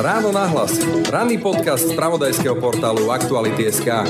Ráno nahlas. Ranný podcast z spravodajského portálu Aktuality.sk.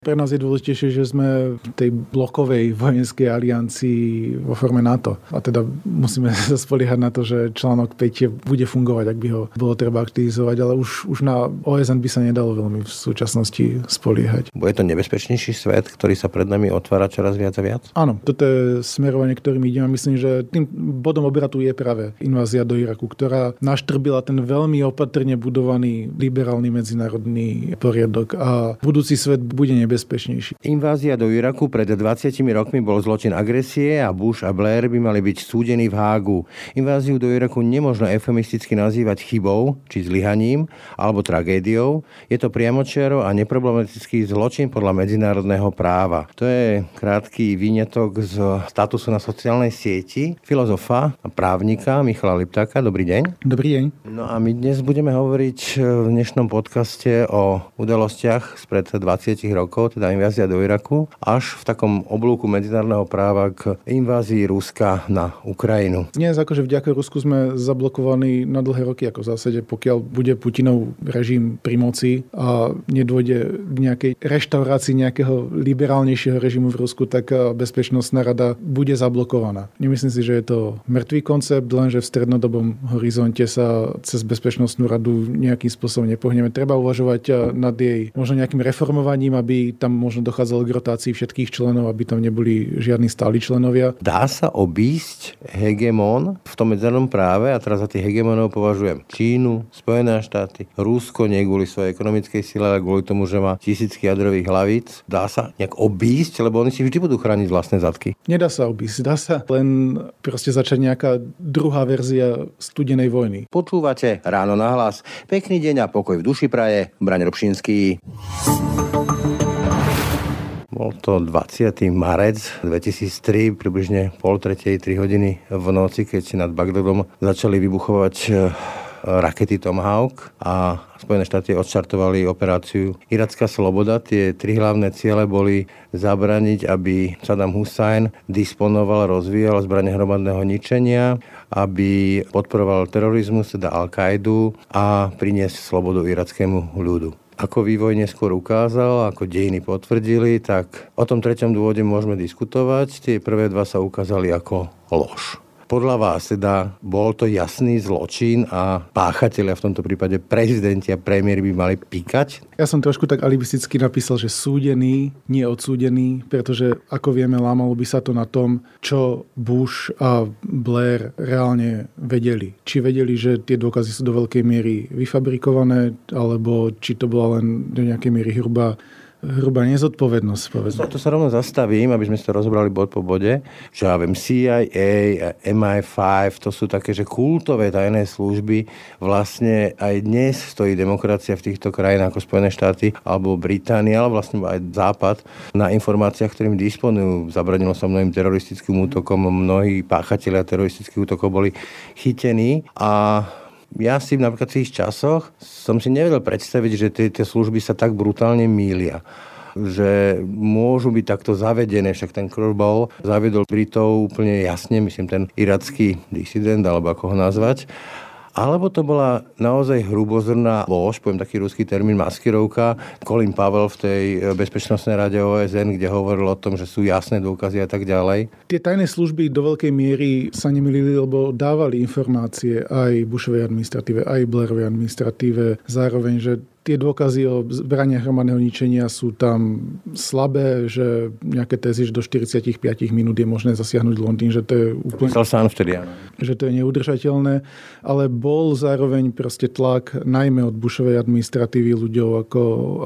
Pre nás je dôležitejšie, že sme v tej blokovej vojenskej aliancii vo forme NATO. A teda musíme sa spoliehať na to, že článok 5 bude fungovať, ak by ho bolo treba aktivizovať, ale už na OSN by sa nedalo veľmi v súčasnosti spoliehať. Bude to nebezpečnejší svet, ktorý sa pred nami otvára čoraz viac a viac? Áno, toto je smerovanie, ktorým idem a myslím, že tým bodom obratu je práve invázia do Iraku, ktorá naštrbila ten veľmi opatrne budovaný liberálny medzinárodný poriadok a budúci svet bude nebezpečnejší. Invázia do Iraku pred 20 rokmi bol zločin agresie a Bush a Blair by mali byť súdení v Hágu. Inváziu do Iraku nemožno eufemisticky nazývať chybou či zlyhaním alebo tragédiou. Je to priamočiaro a neproblematický zločin podľa medzinárodného práva. To je krátky výňatok z statusu na sociálnej sieti filozofa a právnika Michala Liptáka. Dobrý deň. Dobrý deň. No a my dnes budeme hovoriť v dnešnom podcaste o udalostiach spred 20 rokov, teda invázia do Iraku, až v takom oblúku medzinárodného práva k invázii Ruska na Ukrajinu. Dnes akože vďaka Rusku sme zablokovaní na dlhé roky, ako v zásade, pokiaľ bude Putinov režim pri moci a nedôjde k nejakej reštaurácii nejakého liberálnejšieho režimu v Rusku, tak bezpečnostná rada bude zablokovaná. Nemyslím si, že je to mŕtvý koncept, lenže v strednodobom horizonte sa cez bezpečnostnú radu nejakým spôsobom nepohneme. Treba uvažovať nad jej možno nejakým reformovaním, aby tam možno dochádzalo k rotácii všetkých členov, aby tam neboli žiadni stáli členovia. Dá sa obísť hegemón v tom medzinárodnom práve, a teraz za tých hegemónov považujem Čínu, Spojené štáty, Rusko, nie kvôli svojej ekonomickej sile, ale kvôli tomu, že má tisícky jadrových hlavíc. Dá sa nejak obísť, lebo oni si vždy budú chrániť vlastné zadky? Nedá sa obísť, dá sa len proste začať nejaká druhá verzia studenej vojny. Počúvate Ráno nahlas. Pekný deň a pokoj v duši praje Braň Robšinský. Bol to 20. marec 2003, približne 2:30–3:00 v noci, keď nad Bagdadom začali vybuchovať rakety Tomahawk a Spojené štáty odštartovali operáciu Iracká sloboda. Tie tri hlavné ciele boli zabraniť, aby Saddam Hussein disponoval, rozvíjal zbrane hromadného ničenia, aby podporoval terorizmus, teda Al-Kaidu, a priniesť slobodu irackému ľudu. Ako vývoj neskôr ukázal, ako dejiny potvrdili, tak o tom treťom dôvode môžeme diskutovať. Tie prvé dva sa ukázali ako lož. Podľa vás teda bol to jasný zločin a páchatelia, v tomto prípade prezidenti a premiéri, by mali píkať? Ja som trošku tak alibisticky napísal, že súdený, nie odsúdený, pretože ako vieme, lámalo by sa to na tom, čo Bush a Blair reálne vedeli. Či vedeli, že tie dôkazy sú do veľkej miery vyfabrikované, alebo či to bola len do nejakej miery hrubá nezodpovednosť, povedzme. To sa rovno zastavím, aby sme to rozobrali bod po bode. Že ja viem, CIA a MI5, to sú také, že kultové tajné služby. Vlastne aj dnes stojí demokracia v týchto krajinách ako Spojené štáty alebo Británia, ale vlastne aj Západ na informáciách, ktorým disponujú. Zabranilo sa mnohým teroristickým útokom, mnohí páchatelia teroristických útokov boli chytení a ja si napríklad v tých časoch som si nevedel predstaviť, že tie služby sa tak brutálne mýlia, že môžu byť takto zavedené. Však ten Curveball zavedol Britov úplne jasne, myslím, ten iracký disident, alebo ako ho nazvať. Alebo to bola naozaj hrubozrná lož, poviem taký ruský termín, maskirovka. Colin Powell v tej bezpečnostnej rade OSN, kde hovoril o tom, že sú jasné dôkazy a tak ďalej. Tie tajné služby do veľkej miery sa nemýlili, lebo dávali informácie aj Bushovej administratíve, aj Blairovej administratíve. Zároveň, že tie dôkazy o zbraniach hromadného ničenia sú tam slabé, že nejaké tézy, že do 45 minút je možné zasiahnuť Londýn, že to je úplne... Že to je neudržateľné, ale bol zároveň proste tlak najmä od Bushovej administratívy ľuďov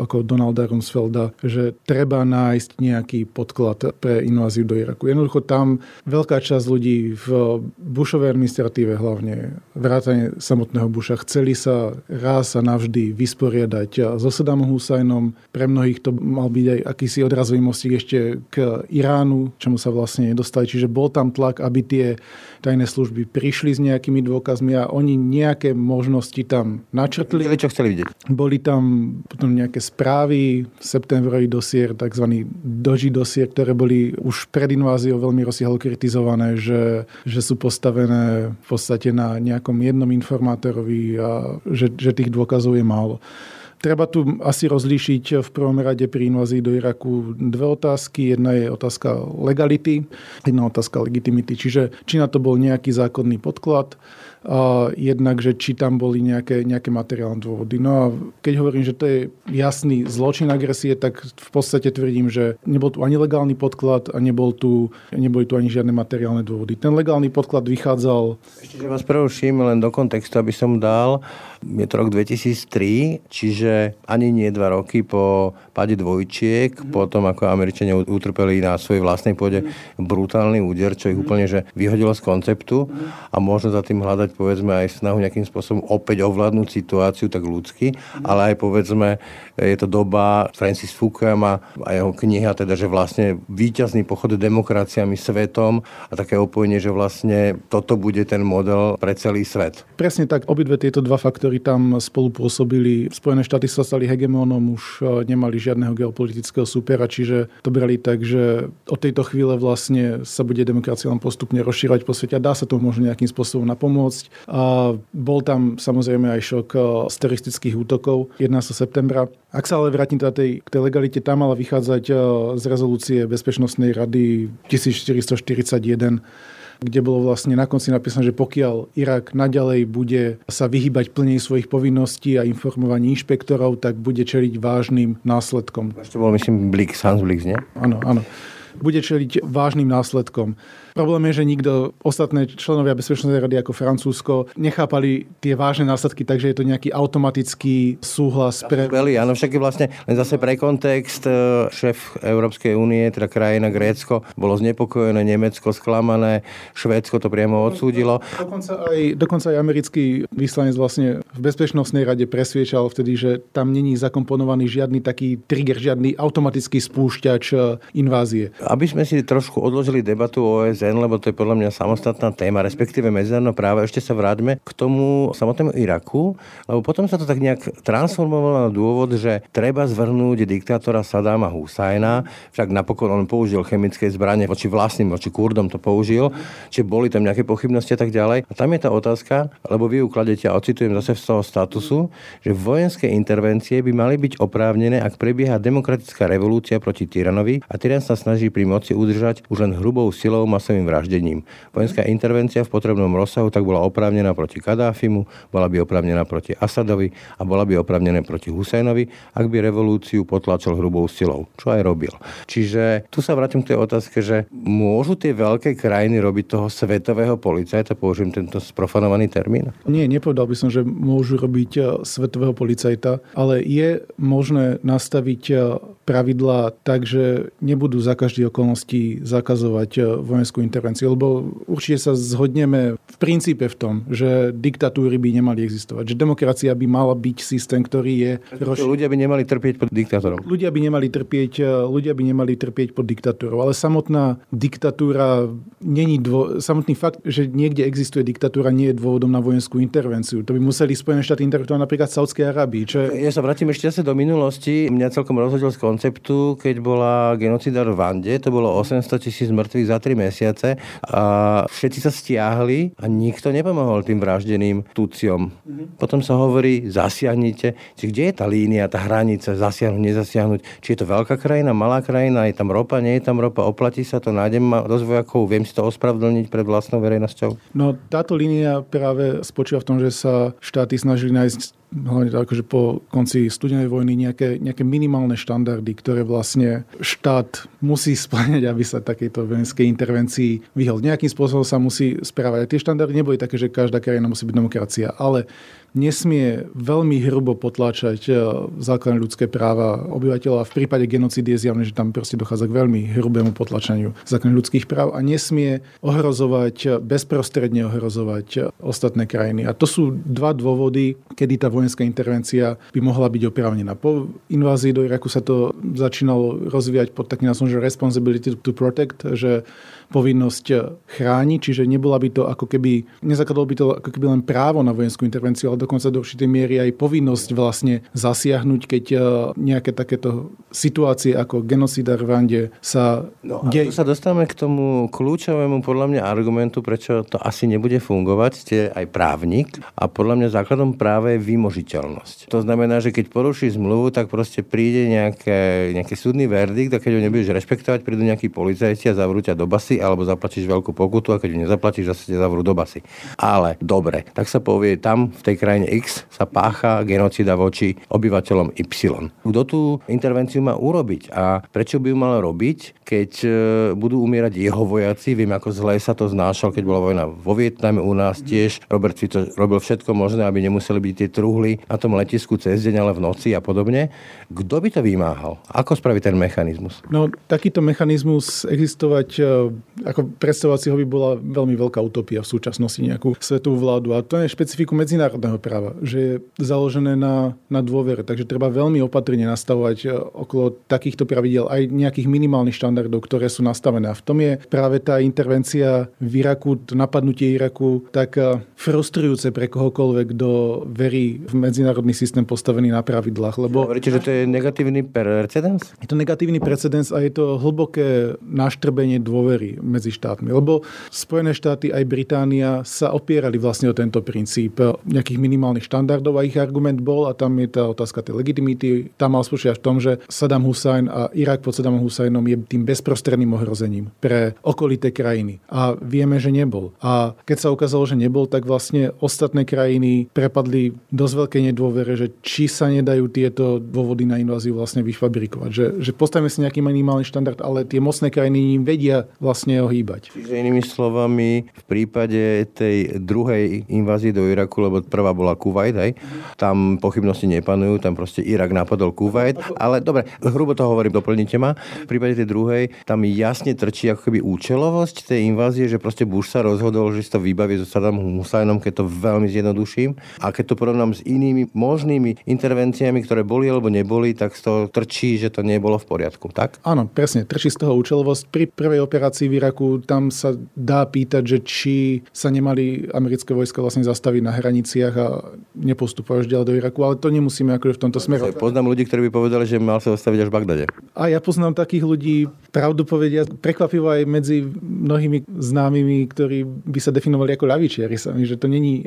ako Donalda Rumsfelda, že treba nájsť nejaký podklad pre inváziu do Iraku. Jednoducho tam veľká časť ľudí v Bushovej administratíve, hlavne vrátane samotného Busha, chceli sa raz a navždy vysporiadať vysporiadať so Saddámom Husajnom. Pre mnohých to mal byť aj akýsi odrazový mostík ešte k Iránu, čomu sa vlastne nedostali. Čiže bol tam tlak, aby tie tajné služby prišli s nejakými dôkazmi a oni nejaké možnosti tam načrtli. Čo chceli vidieť? Boli tam potom nejaké správy, septembrový dosier, takzvaný Doji dosier, ktoré boli už pred inváziou veľmi rozsiahlo kritizované, že sú postavené v podstate na nejakom jednom informátorovi a že tých dôkazov je málo. Treba tu asi rozlíšiť v prvom rade pri invázii do Iraku dve otázky. Jedna je otázka legality, jedna otázka legitimity. Čiže či na to bol nejaký zákonný podklad, a jednak, že či tam boli nejaké materiálne dôvody. No a keď hovorím, že to je jasný zločin agresie, tak v podstate tvrdím, že nebol tu ani legálny podklad a neboli tu ani žiadne materiálne dôvody. Ten legálny podklad vychádzal... Ešte, že vás preruším len do kontextu, aby som dal... Je to rok 2003, čiže ani nie 2 roky po páde dvojčiek, po tom, ako Američania utrpeli na svojej vlastnej pôde brutálny úder, čo ich úplne že vyhodilo z konceptu a možno za tým hľadať, povedzme, aj snahu nejakým spôsobom opäť ovládnuť situáciu tak ľudsky, ale aj, povedzme, je to doba Francis Fukuyama a jeho kniha, teda, že vlastne víťazný pochod demokraciami svetom a také opojenie, že vlastne toto bude ten model pre celý svet. Presne tak, obidve tieto dva faktory tam spolupôsobili. Spojené štáty sa stali hegemónom, už nemali žiadneho geopolitického súpera, čiže to brali tak, že od tejto chvíle vlastne sa bude demokracia len postupne rozšírovať po svete a dá sa to možno nejakým spôsobom napomôcť. A bol tam samozrejme aj šok z teroristických útokov 11. septembra. Ak sa ale vrátim teda k tej legalite, tá mala vychádzať z rezolúcie Bezpečnostnej rady 1441, kde bolo vlastne na konci napísané, že pokiaľ Irak naďalej bude sa vyhýbať plneniu svojich povinností a informovaní inšpektorov, tak bude čeliť vážnym následkom. To bol, myslím, Hans Blix, nie? Áno. Bude čeliť vážnym následkom. Problém je, že nikto, ostatné členovia Bezpečnostnej rady ako Francúzsko, nechápali tie vážne následky, takže je to nejaký automatický súhlas. Áno, však je vlastne len zase pre kontext. Šéf Európskej únie, teda krajina Grécko, bolo znepokojené, Nemecko sklamané, Švédsko to priamo odsúdilo. Dokonca aj americký vyslanec vlastne v Bezpečnostnej rade presviečal vtedy, že tam není zakomponovaný žiadny taký trigger, žiadny automatický spúšťač invázie. Aby sme si trošku odložili debatu o OSN, lebo to je podľa mňa samostatná téma, respektíve medzinárodné právo, ešte sa vráťme k tomu samotnému Iraku, lebo potom sa to tak nejak transformovalo na dôvod, že treba zvrhnúť diktátora Saddáma Husajna, však napokon on použil chemické zbrane voči Kurdom to použil, či boli tam nejaké pochybnosti a tak ďalej. A tam je tá otázka, lebo vy ukladete, a ocitujem zase z toho statusu, že vojenské intervencie by mali byť oprávnené, ak prebieha demokratická revolúcia proti tyranovi a tyran sa snaží pri moci udržať už len hrubou silou, masovým vraždením. Vojenská intervencia v potrebnom rozsahu tak bola oprávnená proti Kadáfimu, bola by oprávnená proti Asadovi a bola by oprávnená proti Husajnovi, ak by revolúciu potlačil hrubou silou, čo aj robil. Čiže tu sa vrátim k tej otázke, že môžu tie veľké krajiny robiť toho svetového policajta, použijem tento sprofanovaný termín? Nie, nepovedal by som, že môžu robiť svetového policajta, ale je možné nastaviť pravidlá tak, že nebudú za každej okolnosti zakazovať vojenskú intervenciu, lebo určite sa zhodneme v princípe v tom, že diktatúry by nemali existovať, že demokracia by mala byť systém, ktorý je... Ľudia by nemali trpieť pod diktátorom. Ľudia by nemali trpieť pod diktatúrou, ale samotná diktatúra není samotný fakt, že niekde existuje diktatúra, nie je dôvodom na vojenskú intervenciu. To by museli Spojené štáty intervenovať napríklad v Saudskej Arábii. Ja sa vrátim ešte zase do minulosti. Mňa celkom rozhodil z konceptu, keď bola genocída v Rwande, to bolo 800 000 mŕtvych za 3 mesiace a všetci sa stiahli a nikto nepomohol tým vraždeným Tutsiom. Potom sa hovorí, zasiahnite. Čiže kde je tá línia, tá hranica, zasiahnuť, nezasiahnuť? Či je to veľká krajina, malá krajina, je tam ropa, nie je tam ropa, oplatí sa to, nájdem dosť vojakov, viem si to ospravedlniť pred vlastnou verejnosťou? No táto línia práve spočíva v tom, že sa štáty snažili nájsť hlavne tak, že po konci studenej vojny nejaké minimálne štandardy, ktoré vlastne štát musí spĺňať, aby sa takejto vojenskej intervencii vyhol. Nejakým spôsobom sa musí správať. A tie štandardy neboli také, že každá krajina musí byť demokracia, ale nesmie veľmi hrubo potláčať základné ľudské práva obyvateľa. V prípade genocídy je zjavné, že tam proste dochádza k veľmi hrubému potlačaniu základných ľudských práv a nesmie ohrozovať, bezprostredne ohrozovať ostatné krajiny. A to sú dva dôvody, kedy tá vojna vojenská intervencia by mohla byť oprávnená. Po invázii do Iraku sa to začínalo rozvíjať pod takým názvom, že responsibility to protect, že povinnosť chrániť, čiže nebola by to ako keby, nezakladalo by to ako keby len právo na vojenskú intervenciu, ale dokonca do určitej miery aj povinnosť vlastne zasiahnuť, keď nejaké takéto situácie ako genocída v Rwande sa deje. Tu sa dostávame k tomu kľúčovému podľa mňa argumentu, prečo to asi nebude fungovať. Ste aj právnik a podľa mňa základom práva je vymožiteľnosť. To znamená, že keď porušíš zmluvu, tak proste príde nejaký súdny verdikt a keď ho nebudeš rešpektovať, prídu nejakí policajti a zavrú ťa do basy alebo zaplatíš veľkú pokutu a keď ju nezaplatíš, zase ťa zavrú do basy. Ale dobre, tak sa povie, tam v tej krajine X sa pácha genocída voči obyvateľom Y. Kto tú intervenciu má urobiť a prečo by ju mal robiť, keď budú umierať jeho vojaci? Viem, ako zle sa to znášal, keď bola vojna vo Vietname, u nás tiež. Robert si to robil všetko možné, aby nemuseli byť tie truhly na tom letisku cez deň, ale v noci a podobne. Kto by to vymáhal? Ako spraviť ten mechanizmus? No, takýto mechanizmus existovať, ako predstavovať si ho, by bola veľmi veľká utopia v súčasnosti, nejakú svetovú vládu. A to je špecifikum medzinárodného práva, že je založené na dôvere. Takže treba veľmi opatrne nastavovať okolo takýchto pravidiel aj nejakých minimálnych štandardov, ktoré sú nastavené. A v tom je práve tá intervencia v Iraku, napadnutie Iraku, tak frustrujúce pre kohokoľvek, kto verí v medzinárodný systém postavený na pravidlách. Lebo hovoríte, že to je negatívny precedens? Je to negatívny precedens a je to hlboké naštrbenie dôvery medzi štátmi. Lebo Spojené štáty aj Británia sa opierali vlastne o tento princíp nejakých minimálnych štandardov a ich argument bol, a tam je tá otázka tej legitimity, tam mal spočívať v tom, že Saddam Hussein a Irak pod Saddamom Husseinom je tým bezprostredným ohrozením pre okolité krajiny. A vieme, že nebol. A keď sa ukázalo, že nebol, tak vlastne ostatné krajiny prepadli dosť veľké nedôvere, že či sa nedajú tieto dôvody na inváziu vlastne vyfabrikovať. Že postavíme si nejaký minimálny štandard, ale tie mocné krajiny im vedia vlastne ho hýbať. Čiže inými slovami, v prípade tej druhej invázie do Iraku, lebo prvá bola Kuvajt, hej, tam pochybnosti nepanujú, tam proste Irak napadol Kuvajt, ale dobre, hrubo to hovorím, doplnite ma. V prípade tej druhej, tam jasne trčí ako keby účelovosť tej invázie, že proste Bush sa rozhodol, že sa vybaví so Saddamom Husseinom, keď to veľmi zjednoduším, a keď to porovnám s inými možnými intervenciami, ktoré boli alebo neboli, tak to trčí, že to nebolo v poriadku, tak? Áno, presne, trčí z toho účelovosť. Pri prvej operácii v Iraku tam sa dá pýtať, že či sa nemali americké vojska vlastne zastaviť na hraniciach a nepostupovať až ďalej do Iraku, ale to nemusíme akože v tomto smeru. Poznám ľudí, ktorí by povedali, že mal sa zastaviť až v Bagdade. A ja poznám takých ľudí, pravdu povedia, prekvapivo aj medzi mnohými známymi, ktorí by sa definovali ako ľavičiari sami, že to není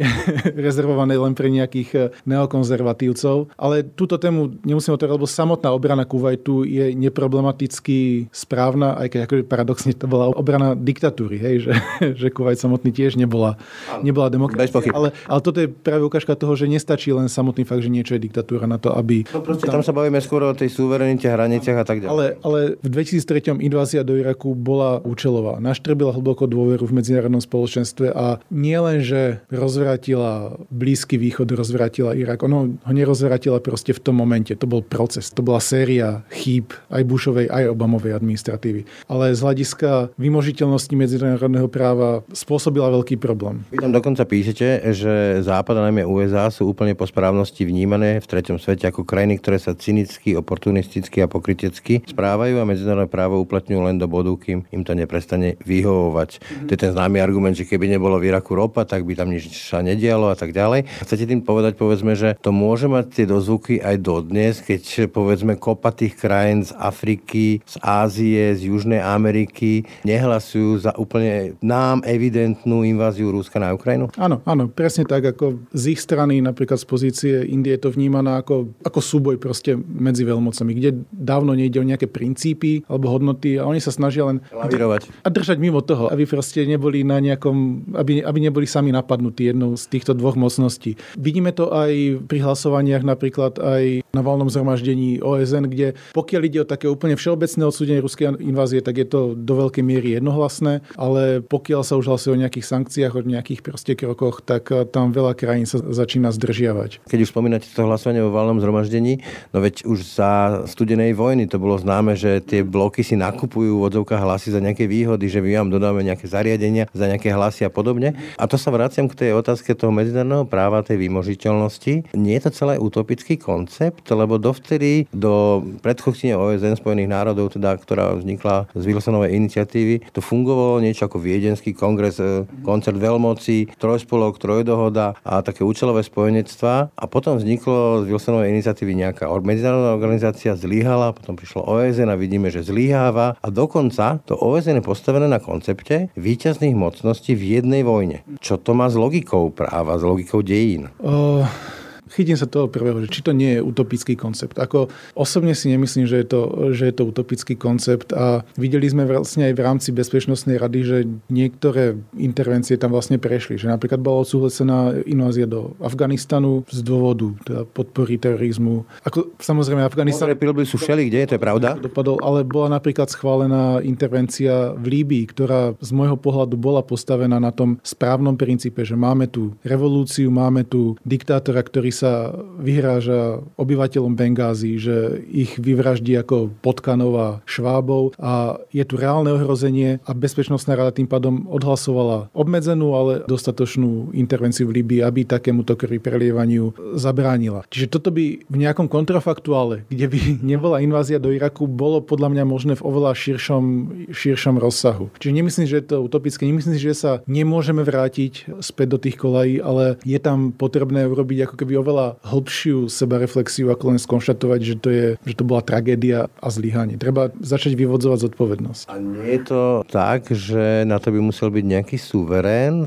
rezervované len pre nejakých neokonzervatívcov. Ale túto tému nemusím otvoriť, lebo samotná obrana Kuvajtu je neproblematicky správna, aj keď akože paradoxne to bola obrana diktatúry, hej, že Kuvajt samotný tiež nebola demokracia. Ale toto je práve ukážka toho, že nestačí len samotný fakt, že niečo je diktatúra na to, aby... No proste, tam sa bavíme skôr o tej suverenite, hraniciach a tak ďalej. Ale v 2003. invázia do Iraku bola účelová. Naštrbila hlboko dôveru v medzinárodnom spoločenstve a nie len, že rozvrátila Blízky východ, rozvrátila Irak. Ono ho nerozvrátila proste v tom momente. To bol proces. To bola séria chýb aj Bushovej, aj Obamovej administratívy. Ale z hľadiska vymožiteľnosti medzinárodného práva spôsobila veľký problém. Vy tam dokonca píšete, že Západ, najmä USA, sú úplne po správnosti vnímané v treťom svete ako krajiny, ktoré sa cynicky, oportunisticky a pokrytecky správajú a medzinárodné právo uplatňujú len do bodu, kým im to neprestane vyhovovať. To je ten známy argument, že keby nebolo v Iraku ropa, tak by tam nič sa nedialo a tak ďalej. Chcete tým povedať, povedzme, že to môže mať tie dozvuky aj dodnes, keď povedzme kopa tých krajín z Afriky, z Ázie, z Južnej Ameriky nehlasujú za úplne nám evidentnú inváziu Ruska na Ukrajinu? Áno, presne tak, ako z ich strany, napríklad z pozície Indie je to vnímaná ako súboj proste medzi veľmocami, kde dávno nejde o nejaké princípy alebo hodnoty a oni sa snažia len lavírovať a držať mimo toho, aby proste neboli na nejakom, aby neboli sami napadnutí jednou z týchto dvoch mocností. Vidíme to aj pri hlasovaniach napríklad aj na valnom zhromaždení OSN, kde pokiaľ ide o také úplne všeobecné odsúdenie ruskej invázie, tak je to do veľkej miery jednohlasné, ale pokiaľ sa už hlasuje o nejakých sankciách, o nejakých proste krokoch, tak tam veľa krajín sa začína Putina zdržiavať. Keď už spomínate to hlasovanie vo valnom zhromaždení, no veď už za studenej vojny to bolo známe, že tie bloky si nakupujú v odzovkách hlasy za nejaké výhody, že my vám dodáme nejaké zariadenia, za nejaké hlasy a podobne. A to sa vraciam k tej otázke toho medzinárodného práva, tej vymožiteľnosti. Nie je to celé utopický koncept, lebo dovtedy do predchodkyne OSN Spojených národov, teda, ktorá vznikla z Wilsonovej iniciatívy, to fungovalo niečo ako Viedenský kongres, koncert veľmocí, trojspolok, trojdohoda a také účelové spojenectvá. A potom vzniklo z Wilsonovej iniciatívy nejaká medzinárodná organizácia, zlyhala, potom prišlo OSN a vidíme, že zlyháva. A dokonca to OSN je postavené na koncepte víťazných mocností v jednej vojne. Čo to má s logikou práva, s logikou dejín? Chytím sa toho prvého, že či to nie je utopický koncept. Ako osobne si nemyslím, že je to utopický koncept a videli sme vlastne aj v rámci Bezpečnostnej rady, že niektoré intervencie tam vlastne prešli. Že napríklad bola odsúhlasená invázia do Afganistanu z dôvodu teda podpory terorizmu. Ako samozrejme Afganistan... Pilby sú všeli, kde je, to je pravda? Dopadol, ale bola napríklad schválená intervencia v Líbii, ktorá z môjho pohľadu bola postavená na tom správnom princípe, že máme tu revolúciu, máme tu diktátora, ktorý sa vyhráža obyvateľom Bengázy, že ich vyvraždí ako potkanov a švábov a je tu reálne ohrozenie a Bezpečnostná rada tým pádom odhlasovala obmedzenú, ale dostatočnú intervenciu v Líbii, aby takémuto krvi prelievaniu zabránila. Čiže toto by v nejakom kontrafaktuále, kde by nebola invázia do Iraku, bolo podľa mňa možné v oveľa širšom rozsahu. Čiže nemyslím, že je to utopické, nemyslím, že sa nemôžeme vrátiť späť do tých kolají, ale je tam potrebné urobiť ako keby veľa hlbšiu sebareflexiu, ako len skonštatovať, že to bola tragédia a zlyhanie. Treba začať vyvodzovať zodpovednosť. A nie je to tak, že na to by musel byť nejaký suverén,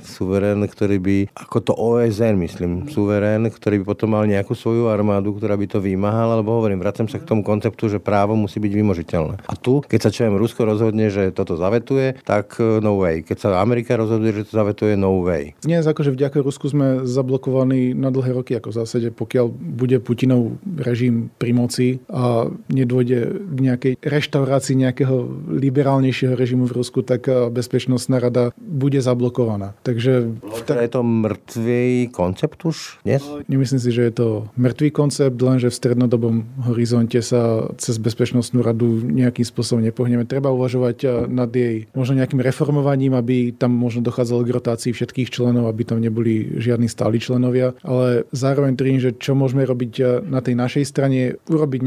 ktorý by, ako to OSN myslím, suverén, ktorý by potom mal nejakú svoju armádu, ktorá by to vymáhala, lebo hovorím, vracam sa k tomu konceptu, že právo musí byť vymožiteľné. A tu, keď sa Rusko rozhodne, že toto zavetuje, tak no way. Keď sa Amerika rozhodne, že to zavetuje, no way. Nie, akože vďaka Rusku sme zablokovaní na dlhé roky ako za pokiaľ bude Putinov režim pri moci a nedôjde k nejakej reštaurácii nejakého liberálnejšieho režimu v Rusku, tak Bezpečnostná rada bude zablokovaná. Takže... je to mŕtvý koncept už? Dnes? Nemyslím si, že je to mŕtvý koncept, lenže v strednodobom horizonte sa cez Bezpečnostnú radu nejakým spôsobom nepohneme. Treba uvažovať nad jej možno nejakým reformovaním, aby tam možno dochádzalo k rotácii všetkých členov, aby tam neboli žiadni stáli členovia, ale zároveň že čo môžeme robiť na tej našej strane, urobiť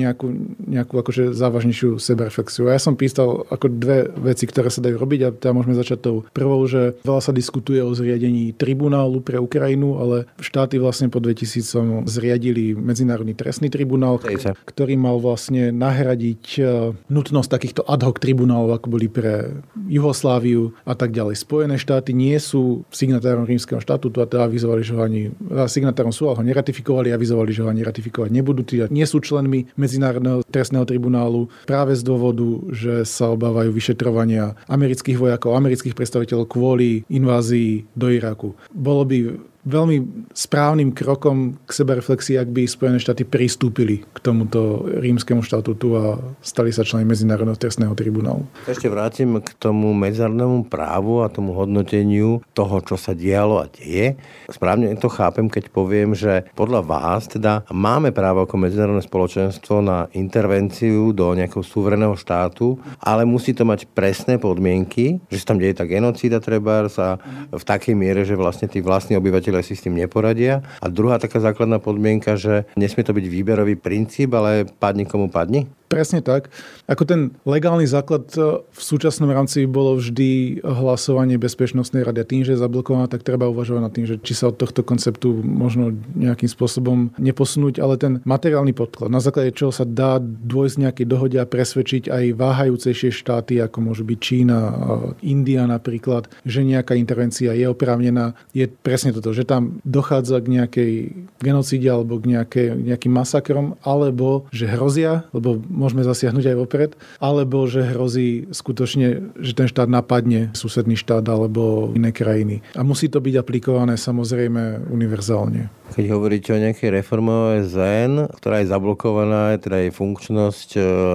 nejakú akože závažnejšiu sebereflexiu. A ja som písal ako dve veci, ktoré sa dajú robiť a teda môžeme začať tou prvou, že veľa sa diskutuje o zriadení tribunálu pre Ukrajinu, ale štáty vlastne po 2000 zriadili Medzinárodný trestný tribunál, ktorý mal vlastne nahradiť nutnosť takýchto ad hoc tribunálov, ako boli pre Jugosláviu a tak ďalej. Spojené štáty nie sú signatárom Rímskeho štatútu a teda avizovali, že ho ani signatárom sú, ale ho neratifikovali a avizovali, že ho ani ratifikovať nebudú. Teda nie sú členmi Medzinárodného trestného tribunálu práve z dôvodu, že sa obávajú vyšetrovania amerických vojakov, amerických predstaviteľov kvôli invázii do Iraku. Bolo by veľmi správnym krokom k sebereflexii, ak by Spojené štáty pristúpili k tomuto Rímskemu štatútu a stali sa členmi Medzinárodného trestného tribunálu. Ešte vrátim k tomu medzinárodnému právu a tomu hodnoteniu toho, čo sa dialo a deje. Správne to chápem, keď poviem, že podľa vás teda máme právo ako medzinárodné spoločenstvo na intervenciu do nejakého suvereného štátu, ale musí to mať presné podmienky, že sa tam deje tá genocída trebárs a v takej miere, že vlastne tí vlastní obyvateľ si s tým neporadia. A druhá taká základná podmienka, že nesmie to byť výberový princíp, ale padni komu padni. Presne tak. Ako ten legálny základ v súčasnom rámci bolo vždy hlasovanie Bezpečnostnej rady. A tým, že je zablokovaná, tak treba uvažovať nad tým, že či sa od tohto konceptu možno nejakým spôsobom neposunúť, ale ten materiálny podklad, na základe čoho sa dá dôjsť nejakej dohode a presvedčiť aj váhajúcejšie štáty, ako môžu byť Čína, India napríklad, že nejaká intervencia je oprávnená, je presne toto, že tam dochádza k nejakej genocíde alebo k nejakým masakrom, alebo že hrozia, lebo môžeme zasiahnuť aj vopred, alebo že hrozí skutočne, že ten štát napadne susedný štát alebo iné krajiny. A musí to byť aplikované samozrejme univerzálne. Keď hovoríte o nejakej reforme OSN, ktorá je zablokovaná, teda je funkčnosť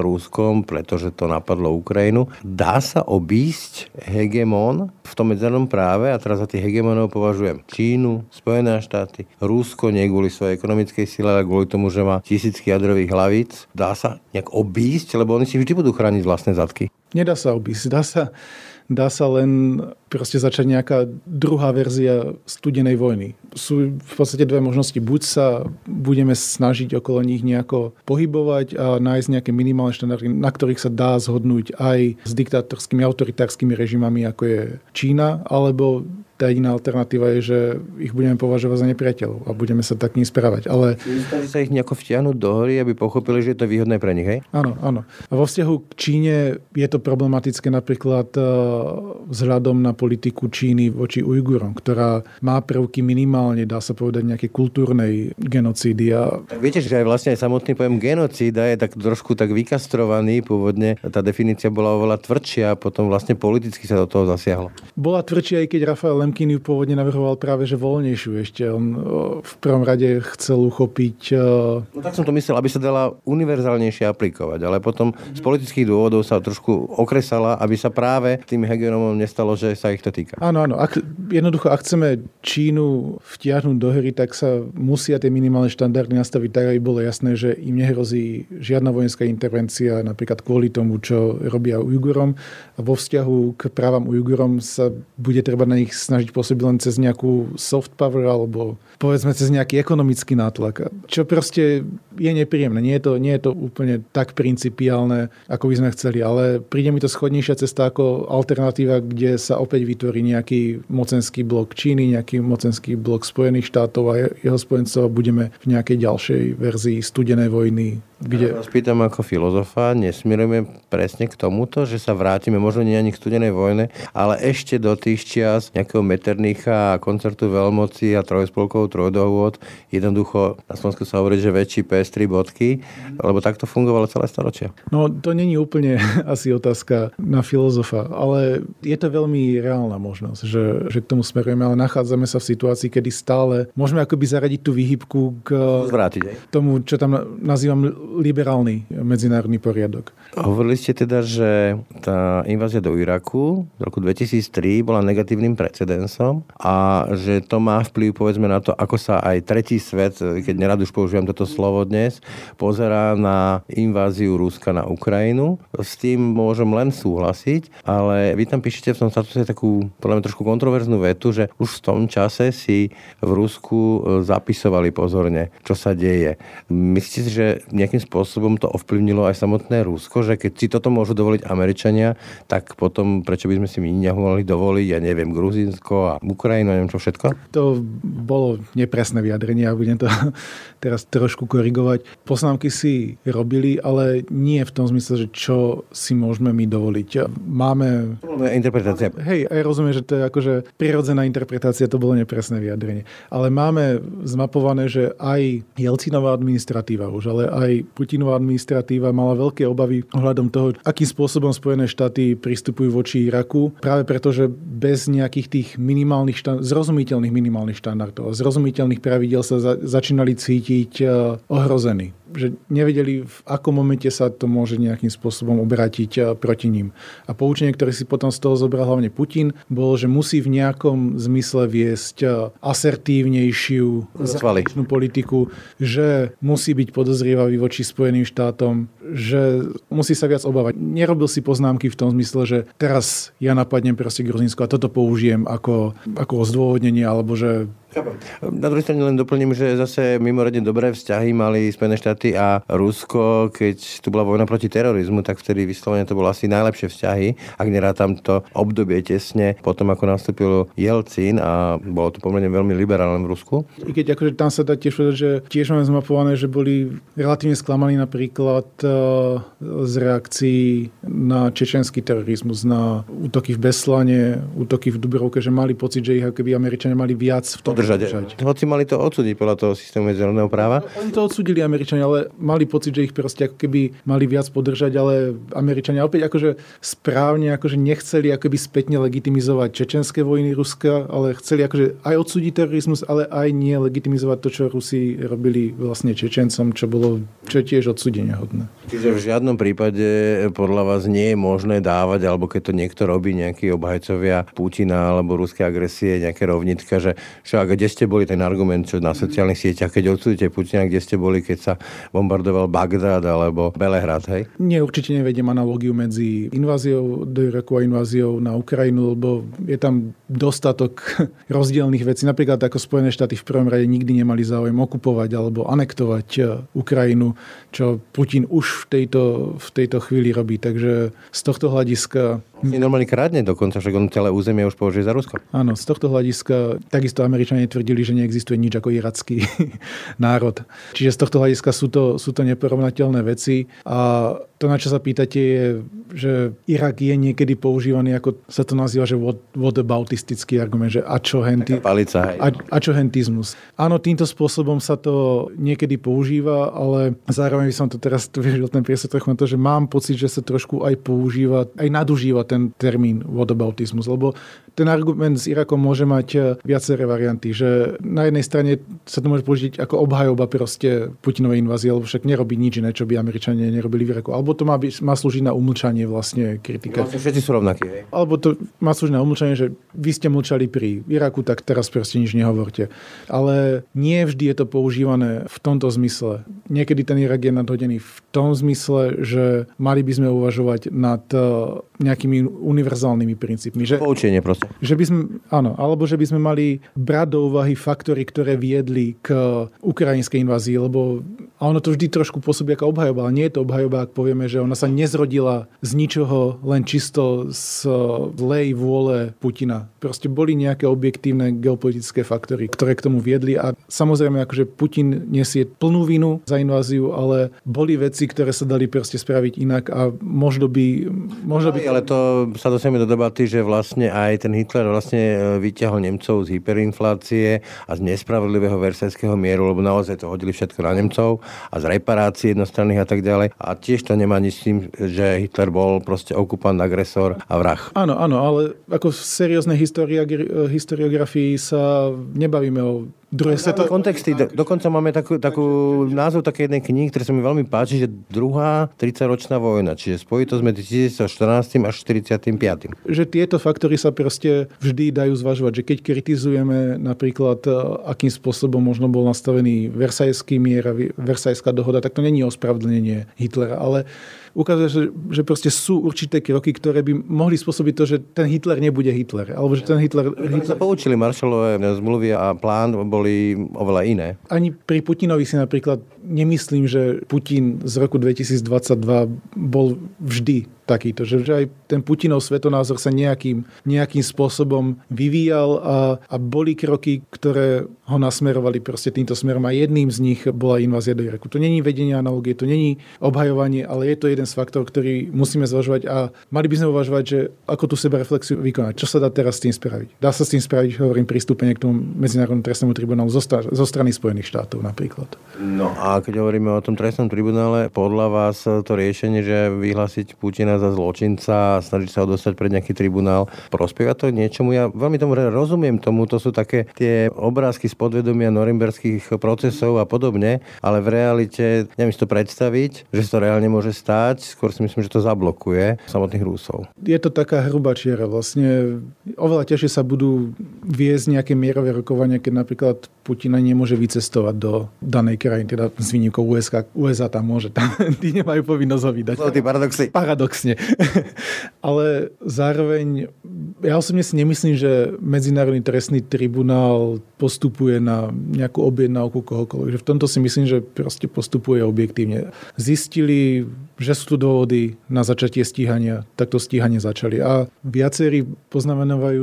Ruskom, pretože to napadlo Ukrajinu, dá sa obísť hegemon v tom medzinárodnom práve, a teraz za tých hegemonov považujem Čínu, Spojené štáty, Rusko, niekto kvôli svojej ekonomickej sile, ale kvôli tomu, že má tisícky jadrových hlavíc. Dá sa nejak obísť, lebo oni si vždy budú chrániť vlastné zadky? Nedá sa obísť. Dá sa len proste začať nejaká druhá verzia studenej vojny. Sú v podstate dve možnosti. Buď sa budeme snažiť okolo nich nejako pohybovať a nájsť nejaké minimálne štandardy, na ktorých sa dá zhodnúť aj s diktátorskými, autoritárskymi režimami, ako je Čína, alebo tá jediná alternatíva je, že ich budeme považovať za nepriateľov a budeme sa tak k nim správať. Ale musí sa ich nejako vtiahnuť do hry, aby pochopili, že je to výhodné pre nich, hej? Áno, áno. A vo vzťahu k Číne je to problematické napríklad vzhľadom na politiku Číny voči Ujgurom, ktorá má prvky minimálne, dá sa povedať, nejaké kultúrnej genocídy. A viete, že aj vlastne aj samotný pojem genocída je tak trošku tak vykastrovaný. Pôvodne tá definícia bola oveľa tvrdšia a potom vlastne politicky sa do toho zasiahlo. Bola tvrdšia, aj keď Rafael Lemkin ju pôvodne navrhoval práve že voľnejšiu ešte. On v prvom rade chcel uchopiť... No tak som to myslel, aby sa dala univerzálnejšie aplikovať, ale potom z politických dôvodov sa trošku okresala, aby sa práve tým hegemonom nestalo, že sa ich to týka. Áno, áno. Ak chceme Čínu vtiahnuť do hry, tak sa musia tie minimálne štandardy nastaviť tak, aby bolo jasné, že im nehrozí žiadna vojenská intervencia, napríklad kvôli tomu, čo robia Ujgurom. A vo vzťahu k právam Ujgurom sa bude treba na nich snažiť pôsobiť len cez nejakú soft power alebo povedzme cez nejaký ekonomický nátlak. Čo proste je nepríjemné. Nie je to úplne tak principiálne, ako by sme chceli, ale príde mi to schodnejšia cesta ako alternatíva, kde sa opäť vytvorí nejaký mocenský blok Číny, nejaký mocenský blok Spojených štátov a jeho spojencov a budeme v nejakej ďalšej verzii studenej vojny. Kde... Ja vás pýtam ako filozofa, nesmerujeme presne k tomuto, že sa vrátime možno nie ani k studenej vojne, ale ešte do tých čias nejakého Metternicha a koncertu veľmoci a trojspolkov, trojdohôd. Jednoducho na Slovensku sa hovorí, že väčší PS 3 bodky, lebo takto fungovalo celé storočia. No to není úplne asi otázka na filozofa, ale je to veľmi reálna možnosť, že k tomu smerujeme, ale nachádzame sa v situácii, kedy stále môžeme akoby zaradiť tú výhybku k tomu, čo tam nazývam liberálny medzinárodný poriadok. Hovorili ste teda, že tá invázia do Iraku v roku 2003 bola negatívnym precedensom a že to má vplyv povedzme na to, ako sa aj tretí svet, keď nerad už používam toto slovo dnes, pozerá na inváziu Ruska na Ukrajinu. S tým môžem len súhlasiť, ale vy tam píšete v tom statuse takú podľa mňa trošku kontroverznú vetu, že už v tom čase si v Rusku zapisovali pozorne, čo sa deje. Myslíte si, že nejakým spôsobom to ovplyvnilo aj samotné Rusko, že keď si toto môžu dovoliť Američania, tak potom prečo by sme si my nemohli dovoliť, ja neviem, Gruzínsko a Ukrajinu, neviem čo všetko? To bolo nepresné vyjadrenie, ja budem to teraz trošku korigovať. Poznámky si robili, ale nie v tom zmysle, že čo si môžeme my dovoliť. Máme... interpretácia. Hej, ja rozumiem, že to je akože prirodzená interpretácia, to bolo nepresné vyjadrenie. Ale máme zmapované, že aj Jelcinová administratíva už, ale aj Putinová administratíva mala veľké obavy ohľadom toho, akým spôsobom Spojené štáty pristupujú voči Iraku. Práve preto, že bez nejakých tých minimálnych zrozumiteľných minimálnych štandardov a zrozumiteľných pravidel sa začínali cítiť ohrození. Že nevedeli, v akom momente sa to môže nejakým spôsobom obrátiť proti ním. A poučenie, ktoré si potom z toho zobral hlavne Putin, bolo, že musí v nejakom zmysle viesť asertívnejšiu zahraničnú politiku, že musí byť podozrievavý voči Spojeným štátom, že musí sa viac obávať. Nerobil si poznámky v tom zmysle, že teraz ja napadnem proste Gruzínsko a toto použijem ako zdôvodnenie, alebo že... Na druhej strane len doplním, že zase mimoriadne dobré vzťahy mali Spojené štáty a Rusko, keď tu bola vojna proti terorizmu, tak vtedy vyslovene to bolo asi najlepšie vzťahy, ak nerátam to obdobie tesne, potom ako nastúpil Jelcin a bolo to pomerne veľmi liberálne v Rusku. I keď akože tam sa dá tiež povedať, že tiež máme zmapované, že boli relatívne sklamaní napríklad z reakcií na čečenský terorizmus, na útoky v Beslane, útoky v Dubrovke, že mali pocit, že ich akoby Američania mali viac v tom držať. Hoci mali to odsúdiť podľa toho systému medzinárodného práva? Oni to odsúdili Američania, ale mali pocit, že ich proste ako keby mali viac podržať, ale Američania opäť akože správne akože nechceli akoby spätne legitimizovať čečenské vojny Ruska, ale chceli akože aj odsúdiť terorizmus, ale aj nie legitimizovať to, čo Rusi robili vlastne Čečencom, čo je tiež odsúdenia hodné. Čiže v žiadnom prípade podľa vás nie je možné dávať, alebo keď to niekto robí, nejakí obhajcovia Putina alebo ruskej agresie, nejaké rovnitka, že kde ste boli, ten argument, čo na sociálnych sieťach, keď odsúdite Putina, kde ste boli, keď sa bombardoval Bagdád alebo Belehrad, hej? Nie, určite nevediem analogiu medzi inváziou do Iraku a inváziou na Ukrajinu, lebo je tam dostatok rozdielnych vecí. Napríklad ako Spojené štáty v prvom rade nikdy nemali záujem okupovať alebo anektovať Ukrajinu, čo Putin už v tejto chvíli robí. Takže z tohto hľadiska... Normálne krádne dokonca, však on celé územie už považuje za Rusko. Áno, z tohto hľadiska takisto Američania tvrdili, že neexistuje nič ako iracký národ. Čiže z tohto hľadiska sú to neporovnateľné veci a to, na čo sa pýtate, je, že Irak je niekedy používaný, ako sa to nazýva, že whataboutistický argument, že ačohentizmus. Áno, týmto spôsobom sa to niekedy používa, ale zároveň by som to teraz využil ten priestor trochu na to, že mám pocit, že sa trošku aj používa, aj nadužíva ten termín whataboutizmus, lebo ten argument s Irakom môže mať viaceré varianty, že na jednej strane sa to môže použiť ako obhajoba proste Putinovej invázie, lebo však nerobí nič iné, čo by Američania nerobili v Iraku. Alebo to má slúžiť na umlčanie vlastne kritika. Vlastne všetci sú rovnakí. Hej? Alebo to má slúžiť na umlčanie, že vy ste mlčali pri Iraku, tak teraz proste nič nehovorte. Ale nie vždy je to používané v tomto zmysle. Niekedy ten Irak je nadhodený v tom zmysle, že mali by sme uvažovať nad nejakými univerzálnymi princípmi. Poučenie proste. Že by sme, áno, alebo že by sme mali brať do úvahy faktory, ktoré viedli k ukrajinskej invázii, lebo ono to vždy trošku pôsobí ako obhajoba, ale nie je to obhajoba, ak povieme, že ona sa nezrodila z ničoho, len čisto z zlej vôle Putina. Proste boli nejaké objektívne geopolitické faktory, ktoré k tomu viedli a samozrejme akože Putin nesie plnú vinu za inváziu, ale boli veci, ktoré sa dali proste spraviť inak a možno by... Ale to sa dosieme do debaty, že vlastne aj ten Hitler vlastne vyťahol Nemcov z hyperinflácie a z nespravodlivého versailského mieru, lebo naozaj to hodili všetko na Nemcov a z reparácií jednostranných a tak ďalej. A tiež to nemá nič s tým, že Hitler bol proste okupant, agresor a vrah. Áno, ale ako v serióznej historiografii sa nebavíme o kontexty. Dokonca máme takú názov také jednej knihy, ktorá sa mi veľmi páči, že druhá 30-ročná vojna, čiže spojitosť medzi 1914 až 1945. Že tieto faktory sa proste vždy dajú zvažovať, že keď kritizujeme napríklad, akým spôsobom možno bol nastavený versailský mier a versailská dohoda, tak to není ospravedlnenie Hitlera, ale ukazuje sa, že proste sú určité kroky, ktoré by mohli spôsobiť to, že ten Hitler nebude Hitler. Alebo že ten Hitler... Sa poučili Marshallové zmluvy a plán boli oveľa iné. Ani pri Putinovi si napríklad nemyslím, že Putin z roku 2022 bol vždy takýto. Že aj ten Putinov svetonázor sa nejakým spôsobom vyvíjal a boli kroky, ktoré ho nasmerovali proste týmto smerom a jedným z nich bola invázia do Iraku. To není vedenie analogie, to není obhajovanie, ale je to jeden z faktorov, ktorý musíme zvažovať a mali by sme uvažovať, že ako tú sebareflexiu vykonať. Čo sa dá teraz s tým spraviť? Dá sa s tým spraviť, hovorím, pristúpenie k tomu Medzinárodnému trestnému tribunálu zo strany Spojených štátov napríklad. No a keď hovoríme o tom trestnom tribunále, podľa vás to riešenie, že vyhlásiť Putina za zločinca a snažiť sa ho dostať pred nejaký tribunál, prospieva to niečomu? Ja veľmi tomu rozumiem tomu, to sú také tie obrázky z podvedomia norimberských procesov a podobne, ale v realite neviem si to predstaviť, že to reálne môže stáť, skôr si myslím, že to zablokuje samotných Rusov. Je to taká hrubá čiara vlastne. Oveľa ťažšie sa budú viesť nejaké mierové rokovania, keď napríklad Putina nemôže vycestovať do danej krajiny, teda s výnimkou USA tam môže, tam tí nemajú povinnosť ho vydať. Tí paradoxne. Ale zároveň ja osobne si nemyslím, že Medzinárodný trestný tribunál postupuje na nejakú objednávku kohokoľvek. V tomto si myslím, že proste postupuje objektívne. Zistili, že sú tu dôvody na začatie stíhania, tak to stíhanie začali. A viacerí poznamenávajú,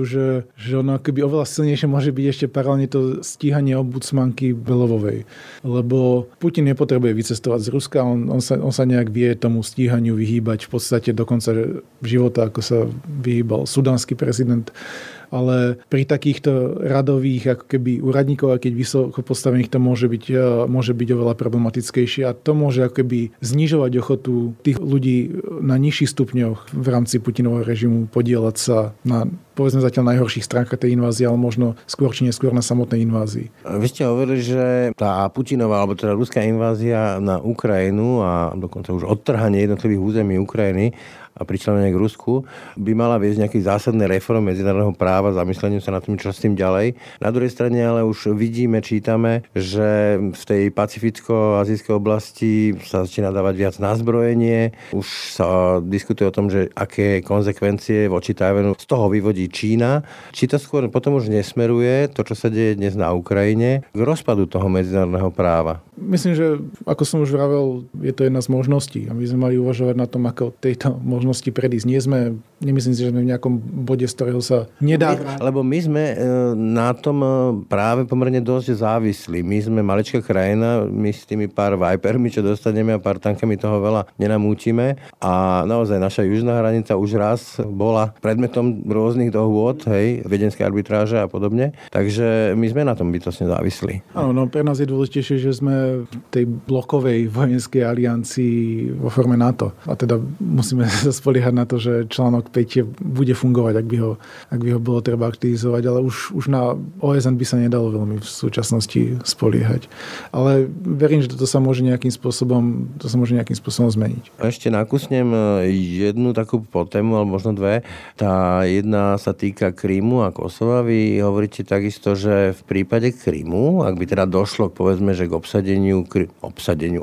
že ono akoby oveľa silnejšie môže byť ešte paralelne to stíhanie ombudsmanky Belovovej. Lebo Putin nepotrebuje vycestovať z Ruska, on sa nejak vie tomu stíhaniu vyhýbať v podstate do konca života, ako sa vyhýbal sudánsky prezident. Ale pri takýchto radových ako keby úradníkov, a keď vysoko postavených, to môže byť oveľa problematickejšie a to môže ako keby znižovať ochotu tých ľudí na nižších stupňoch v rámci Putinovho režimu podieľať sa na povedzme zatiaľ najhorších stránkach tej invázie, ale možno skôr či neskôr na samotnej invázii. Vy ste hovorili, že tá Putinová alebo teda ruská invázia na Ukrajinu a dokonca už odtrhanie jednotlivých území Ukrajiny a pričlenenie k Rusku, by mala viesť nejaký zásadný reform medzinárodného práva, zamysleniu sa nad tým, čo s tým ďalej. Na druhej strane ale už vidíme, čítame, že v tej pacificko-azijskej oblasti sa začína dávať viac na zbrojenie. Už sa diskutuje o tom, že aké konzekvencie voči Tajvanu z toho vyvodí Čína. Či to skôr potom už nesmeruje to, čo sa deje dnes na Ukrajine, k rozpadu toho medzinárodného práva? Myslím, že ako som už vravel, je to jedna z možností. A my sme mali uvažovať na tom, ako tejto možnosti predísť. Nemyslím si, že sme v nejakom bode, z ktorého sa nedá. Lebo my sme na tom práve pomerne dosť závislí. My sme maličká krajina, my s tými pár Vipermi, čo dostaneme a pár tankami toho veľa nenamútime. A naozaj naša južná hranica už raz bola predmetom rôznych dohôd, hej, viedenskej arbitráže a podobne. Takže my sme na tom bytostne závislí. Áno, no pre nás je dôležitejšie, že sme v tej blokovej vojenskej aliancii vo forme NATO. A teda musíme sa spoliehať na to, že článok 5 bude fungovať, ak by ho bolo treba aktivizovať, ale už na OSN by sa nedalo veľmi v súčasnosti spoliehať. Ale verím, že to sa môže nejakým spôsobom zmeniť. Ešte nakusnem jednu takú potému, alebo možno dve. Tá jedna sa týka Krymu a Kosova. Vy hovoríte takisto, že v prípade Krymu, ak by teda došlo, povedzme, že k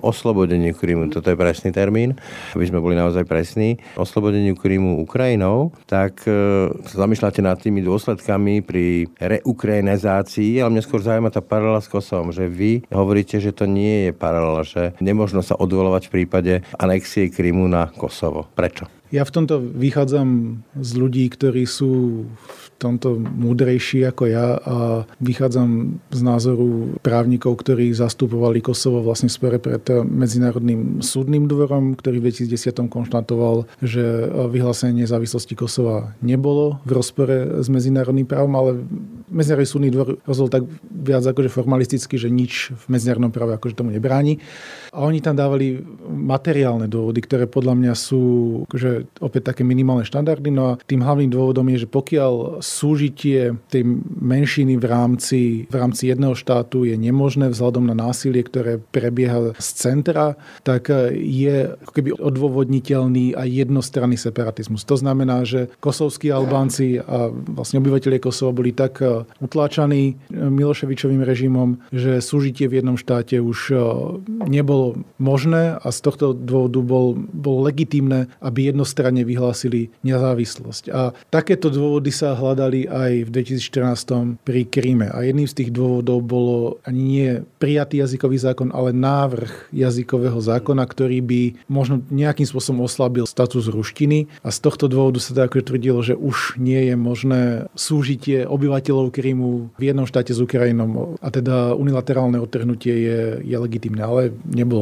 oslobodeniu Krymu, toto je presný termín, aby sme boli naozaj presní, oslobodeniu Krymu Ukrajinou, tak sa zamýšľate nad tými dôsledkami pri reukrajinizácii, ale mňa skôr zaujíma tá paralela s Kosovom, že vy hovoríte, že to nie je paralela, že nemožno sa odvolovať v prípade anexie Krymu na Kosovo. Prečo? Ja v tomto vychádzam z ľudí, ktorí sú v tomto múdrejší ako ja a vychádzam z názoru právnikov, ktorí zastupovali Kosovo vlastne v spore pred Medzinárodným súdnym dvorom, ktorý v 2010 konštatoval, že vyhlásenie nezávislosti Kosova nebolo v rozpore s medzinárodným právom, ale Medzinárodný súdny dvor rozhodol tak viac akože formalisticky, že nič v medzinárodnom práve akože tomu nebráni. A oni tam dávali materiálne dôvody, ktoré podľa mňa sú akože opäť také minimálne štandardy. No a tým hlavným dôvodom je, že pokiaľ súžitie tej menšiny v rámci jedného štátu je nemožné vzhľadom na násilie, ktoré prebieha z centra, tak je ako keby odôvodniteľný aj jednostranný separatizmus. To znamená, že kosovskí Albánci a vlastne obyvatelia Kosova boli tak utláčaný Miloševičovým režimom, že súžitie v jednom štáte už nebolo možné a z tohto dôvodu bolo legitímne, aby jednostranne vyhlásili nezávislosť. A takéto dôvody sa hľadali aj v 2014 pri Kríme. A jedným z tých dôvodov bolo ani nie prijatý jazykový zákon, ale návrh jazykového zákona, ktorý by možno nejakým spôsobom oslabil status ruštiny. A z tohto dôvodu sa tak tvrdilo, že už nie je možné súžitie obyvateľov Krymu v jednom štáte s Ukrajinou a teda unilaterálne odtrhnutie je legitímne, ale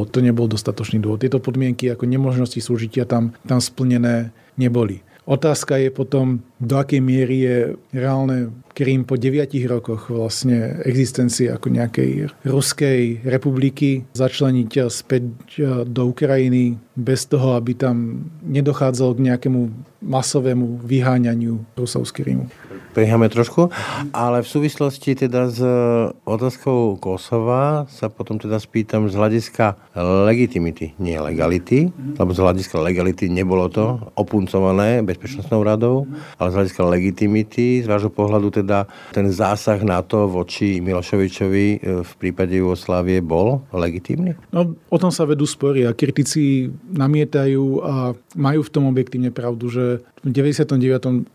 to nebol dostatočný dôvod. Tieto podmienky ako nemožnosti súžitia tam splnené neboli. Otázka je potom, do akej miery je reálne Krím po 9 rokoch vlastne existencie ako nejakej ruskej republiky začleniť späť do Ukrajiny bez toho, aby tam nedochádzalo k nejakému masovému vyháňaniu Rusov z Krymu. Pricháme trošku, ale v súvislosti teda s otázkou Kosova sa potom teda spýtam z hľadiska legitimity, nie legality, lebo z hľadiska legality nebolo to opuncované bezpečnostnou radou, ale z hľadiska legitimity, z vášho pohľadu teda ten zásah NATO voči Miloševičovi v prípade Jugoslávie bol legitímny? No, o tom sa vedú spory a kritici namietajú a majú v tom objektívne pravdu, že v 99.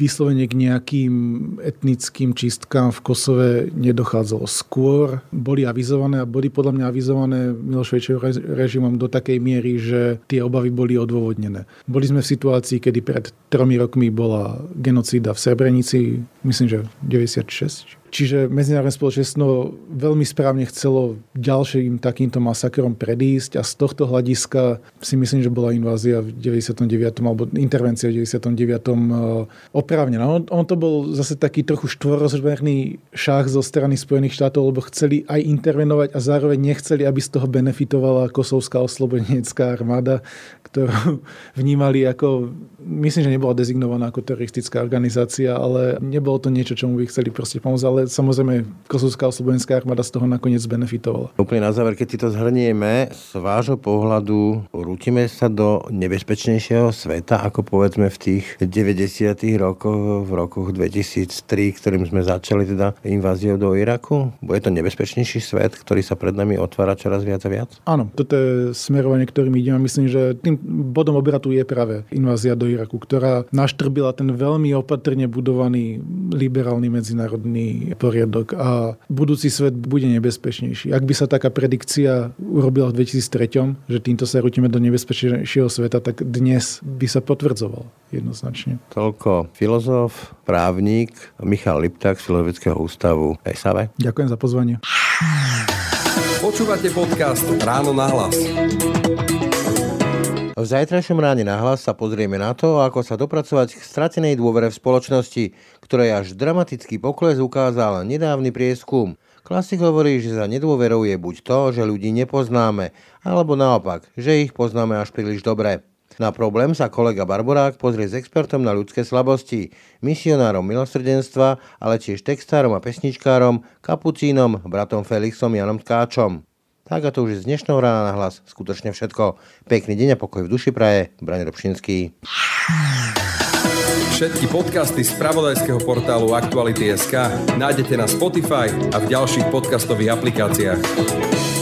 vyslovene k nejakým etnickým čistkám v Kosove nedochádzalo. Skôr boli avizované a boli podľa mňa avizované Miloševičovým režimom do takej miery, že tie obavy boli odôvodnené. Boli sme v situácii, kedy pred 3 rokmi bola genocída v Srebrenici, myslím, že 96. Čiže medzinárodné spoločenstvo veľmi správne chcelo ďalším takýmto masakrom predísť a z tohto hľadiska si myslím, že bola invázia v 99. alebo intervencia v 99. oprávnená. On to bol zase taký trochu štvorozmerný šach zo strany Spojených štátov, lebo chceli aj intervenovať a zároveň nechceli, aby z toho benefitovala kosovská oslobodenecká armáda, ktorú vnímali ako, myslím, že nebola dezignovaná ako teroristická organizácia, ale nebolo to niečo, čomu by chceli proste pomôcť, ale ale samozrejme Kosovská a Slovenská armáda z toho nakoniec benefitovala. Úplne na záver, keď si to zhrnieme, z vášho pohľadu rútime sa do nebezpečnejšieho sveta, ako povedzme v tých 90. rokoch, v rokoch 2003, ktorým sme začali teda inváziou do Iraku? Bude to nebezpečnejší svet, ktorý sa pred nami otvára čoraz viac a viac? Áno, toto je smerovanie, ktorým idem a myslím, že tým bodom obratu je práve invázia do Iraku, ktorá naštrbila ten veľmi opatrne budovaný liberálny medzinárodný poriadok a budúci svet bude nebezpečnejší. Ak by sa taká predikcia urobila v 2003, že týmto sa rútime do nebezpečnejšieho sveta, tak dnes by sa potvrdzovalo jednoznačne. Toľko filozof, právnik Michal Lipták z Filozofického ústavu SAV. Ďakujem za pozvanie. Počúvate podcast Ráno na hlas. V zajtrajšom Ráne na hlas sa pozrieme na to, ako sa dopracovať k stratenej dôvere v spoločnosti, ktorej až dramatický pokles ukázal nedávny prieskum. Klasik hovorí, že za nedôverou je buď to, že ľudí nepoznáme, alebo naopak, že ich poznáme až príliš dobre. Na problém sa kolega Barborák pozrie s expertom na ľudské slabosti, misionárom milosrdenstva, ale tiež textárom a pesničkárom, kapucínom, bratom Felixom Janom Tkáčom. Tak a to už je z dnešného Rána na hlas skutočne všetko. Pekný deň a pokoj v duši praje Braň Robšinský. Všetky podcasty z pravodajského portálu Aktuality.sk nájdete na Spotify a v ďalších podcastových aplikáciách.